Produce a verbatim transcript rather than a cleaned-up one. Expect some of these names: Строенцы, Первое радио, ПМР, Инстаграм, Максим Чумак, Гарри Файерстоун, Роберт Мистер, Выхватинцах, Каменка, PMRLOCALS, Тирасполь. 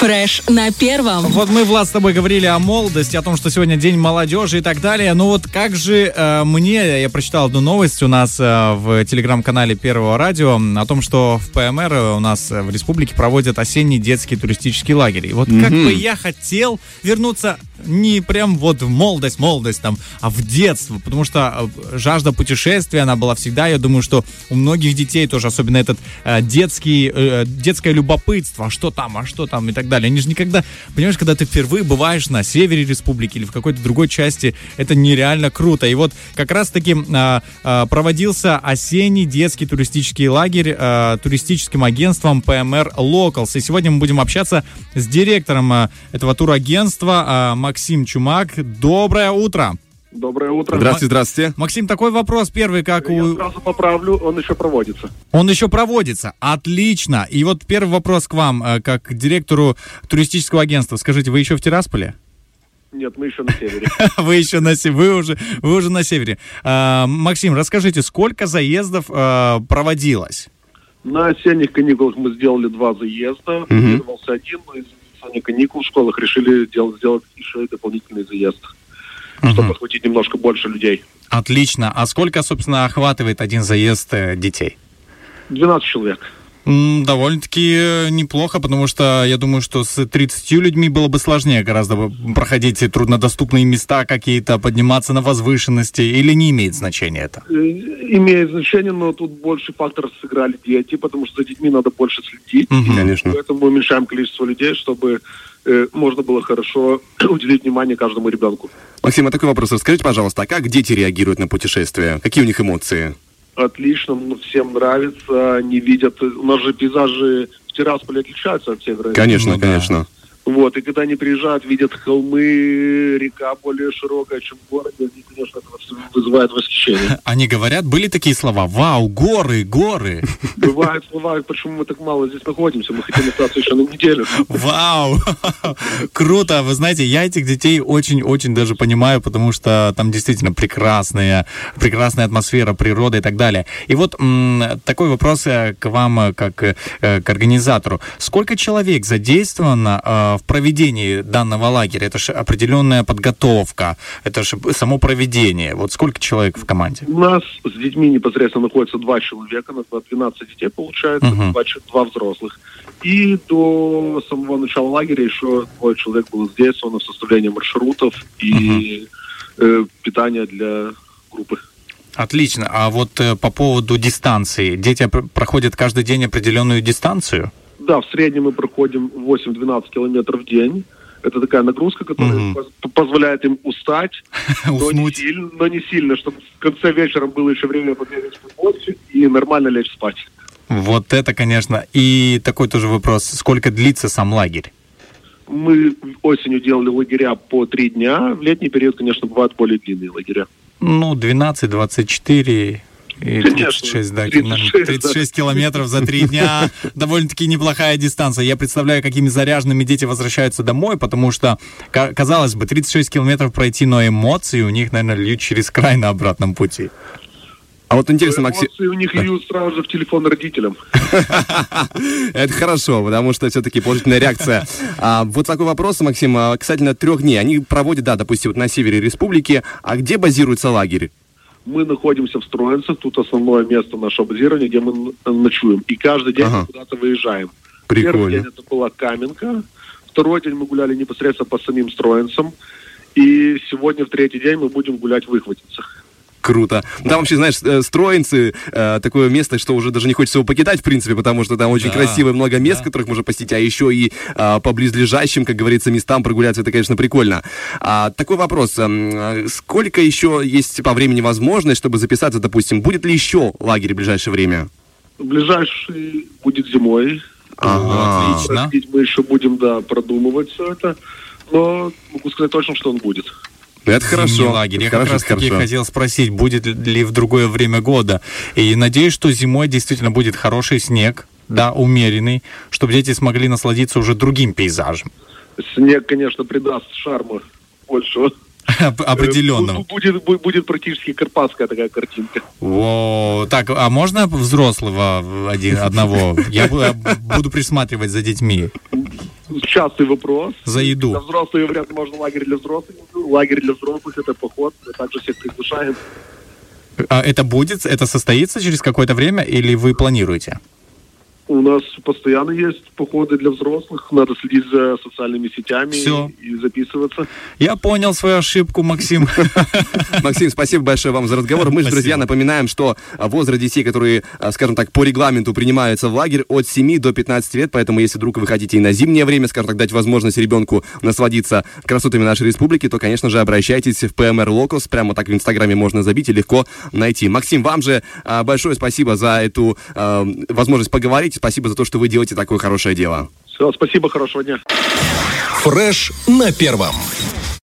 Фреш на первом. Вот мы, Влад, с тобой говорили о молодости, о том, что сегодня День молодежи и так далее. Но вот как же э, мне, я прочитал одну новость у нас э, в телеграм-канале Первого радио о том, что в ПМР у нас в республике проводят осенний детский туристический лагерь. И вот mm-hmm. как бы я хотел вернуться не прям вот в молодость, молодость там, а в детство, потому что жажда путешествия, она была всегда. Я думаю, что у многих детей тоже, особенно этот э, детский, э, детское любопытство, а что там, а что там и так далее. Они же никогда, понимаешь, когда ты впервые бываешь на севере республики или в какой-то другой части, это нереально круто. И вот как раз-таки э, э, проводился осенний детский туристический лагерь э, туристическим агентством пэ эм эр Locals. И сегодня мы будем общаться с директором э, этого турагентства э, Максим Чумак. Доброе утро! Доброе утро. Здравствуйте, здравствуйте. Максим, такой вопрос первый, как Я у... Я сразу поправлю, он еще проводится. Он еще проводится, отлично. И вот первый вопрос к вам, как к директору туристического агентства. Скажите, вы еще в Тирасполе? Нет, мы еще на севере. Вы еще на севере, вы уже на севере. Максим, расскажите, сколько заездов проводилось? На осенних каникулах мы сделали два заезда, планировался один, но из-за осенних каникул в школах решили сделать еще дополнительный заезд, чтобы охватить немножко больше людей. Отлично. А сколько, собственно, охватывает один заезд детей? двенадцать человек. Довольно-таки неплохо, потому что я думаю, что с тридцатью людьми было бы сложнее гораздо проходить труднодоступные места какие-то, подниматься на возвышенности, или не имеет значения это? Имеет значение, но тут больше факторов сыграли дети, потому что за детьми надо больше следить. Угу, конечно. Поэтому мы уменьшаем количество людей, чтобы э, можно было хорошо уделить внимание каждому ребенку. Максим, а такой вопрос расскажите, пожалуйста, а как дети реагируют на путешествия? Какие у них эмоции? Отлично, всем нравится, они видят, у нас же пейзажи в Тирасполе отличаются от севера. Конечно, ну, конечно. Да. Вот, и когда они приезжают, видят холмы, река более широкая, чем в городе, они, конечно, это вызывает восхищение. Они говорят, были такие слова, вау, горы, горы. Бывают, бывают, почему мы так мало здесь находимся, мы хотим остаться еще на неделю. Вау, круто, вы знаете, я этих детей очень-очень даже понимаю, потому что там действительно прекрасная, прекрасная атмосфера, природа и так далее. И вот м- такой вопрос к вам, как к организатору. Сколько человек задействовано э, в проведении данного лагеря? Это же определенная подготовка, это же само проведение. Вот сколько человек в команде? У нас с детьми непосредственно находится два человека, на двенадцать детей получается, uh-huh. два, два взрослых. И до самого начала лагеря еще двое человек было задействовано в составлении маршрутов и uh-huh. э, питания для группы. Отлично. А вот э, по поводу дистанции. Дети проходят каждый день определенную дистанцию? Да, в среднем мы проходим восемь-двенадцать километров в день. Это такая нагрузка, которая mm-hmm. позволяет им устать, но, не сильно, но не сильно, чтобы в конце вечера было еще время побегать в футболке и нормально лечь спать. Вот это, конечно. И такой тоже вопрос. Сколько длится сам лагерь? Мы осенью делали лагеря по три дня. В летний период, конечно, бывают более длинные лагеря. Ну, двенадцать, двадцать четыре... И тридцать шесть, да, тридцать шесть километров за три дня. Довольно-таки неплохая дистанция. Я представляю, какими заряженными дети возвращаются домой, потому что, казалось бы, тридцать шесть километров пройти, но эмоции у них, наверное, льют через край на обратном пути. А вот интересно, Максим... Эмоции у них льют сразу же в телефон родителям. Это хорошо, потому что все-таки положительная реакция. Вот такой вопрос, Максим, касательно трех дней. Они проводят, да, допустим, на севере республики. А где базируется лагерь? Мы находимся в Строенцах, тут основное место нашего базирования, где мы ночуем. И каждый день ага. мы куда-то выезжаем. Прикольно. Первый день это была Каменка, второй день мы гуляли непосредственно по самим Строенцам, и сегодня в третий день мы будем гулять в Выхватинцах. Круто. Там вообще, знаешь, Строенцы, такое место, что уже даже не хочется его покидать, в принципе, потому что там очень да. красиво, много мест, да. которых можно посетить, а еще и по близлежащим, как говорится, местам прогуляться, это, конечно, прикольно. А, такой вопрос. Сколько еще есть по времени возможность, чтобы записаться, допустим, будет ли еще лагерь в ближайшее время? Ближайший будет зимой. Ага. Отлично. Мы еще будем, да, продумывать все это, но могу сказать точно, что он будет. Это хорошо. Лагерь. Я хорошо, как раз таки хорошо. хотел спросить, будет ли в другое время года. И надеюсь, что зимой действительно будет хороший снег, да, умеренный, чтобы дети смогли насладиться уже другим пейзажем. Снег, конечно, придаст шарма большего. Определенного. Будет, будет, будет практически карпатская такая картинка. Воу. Так, а можно взрослого один, одного? Я буду присматривать за детьми. частый вопрос. За еду. Для взрослых вряд ли можно лагерь для взрослых. Лагерь для взрослых — это поход. Мы также всех приглашаем. А это будет, это состоится через какое-то время или вы планируете? У нас постоянно есть походы для взрослых. Надо следить за социальными сетями Все. и записываться. Я понял свою ошибку, Максим. Максим, спасибо большое вам за разговор. Мы же, друзья, напоминаем, что возраст детей, которые, скажем так, по регламенту принимаются в лагерь, от семи до пятнадцати лет. Поэтому, если вдруг вы хотите и на зимнее время, скажем так, дать возможность ребенку насладиться красотами нашей республики, то, конечно же, обращайтесь в пэ эм эр Locals. Прямо так в Инстаграме можно забить и легко найти. Максим, вам же большое спасибо за эту э, возможность поговорить. Спасибо за то, что вы делаете такое хорошее дело. Все, спасибо, хорошего дня. Фреш на первом.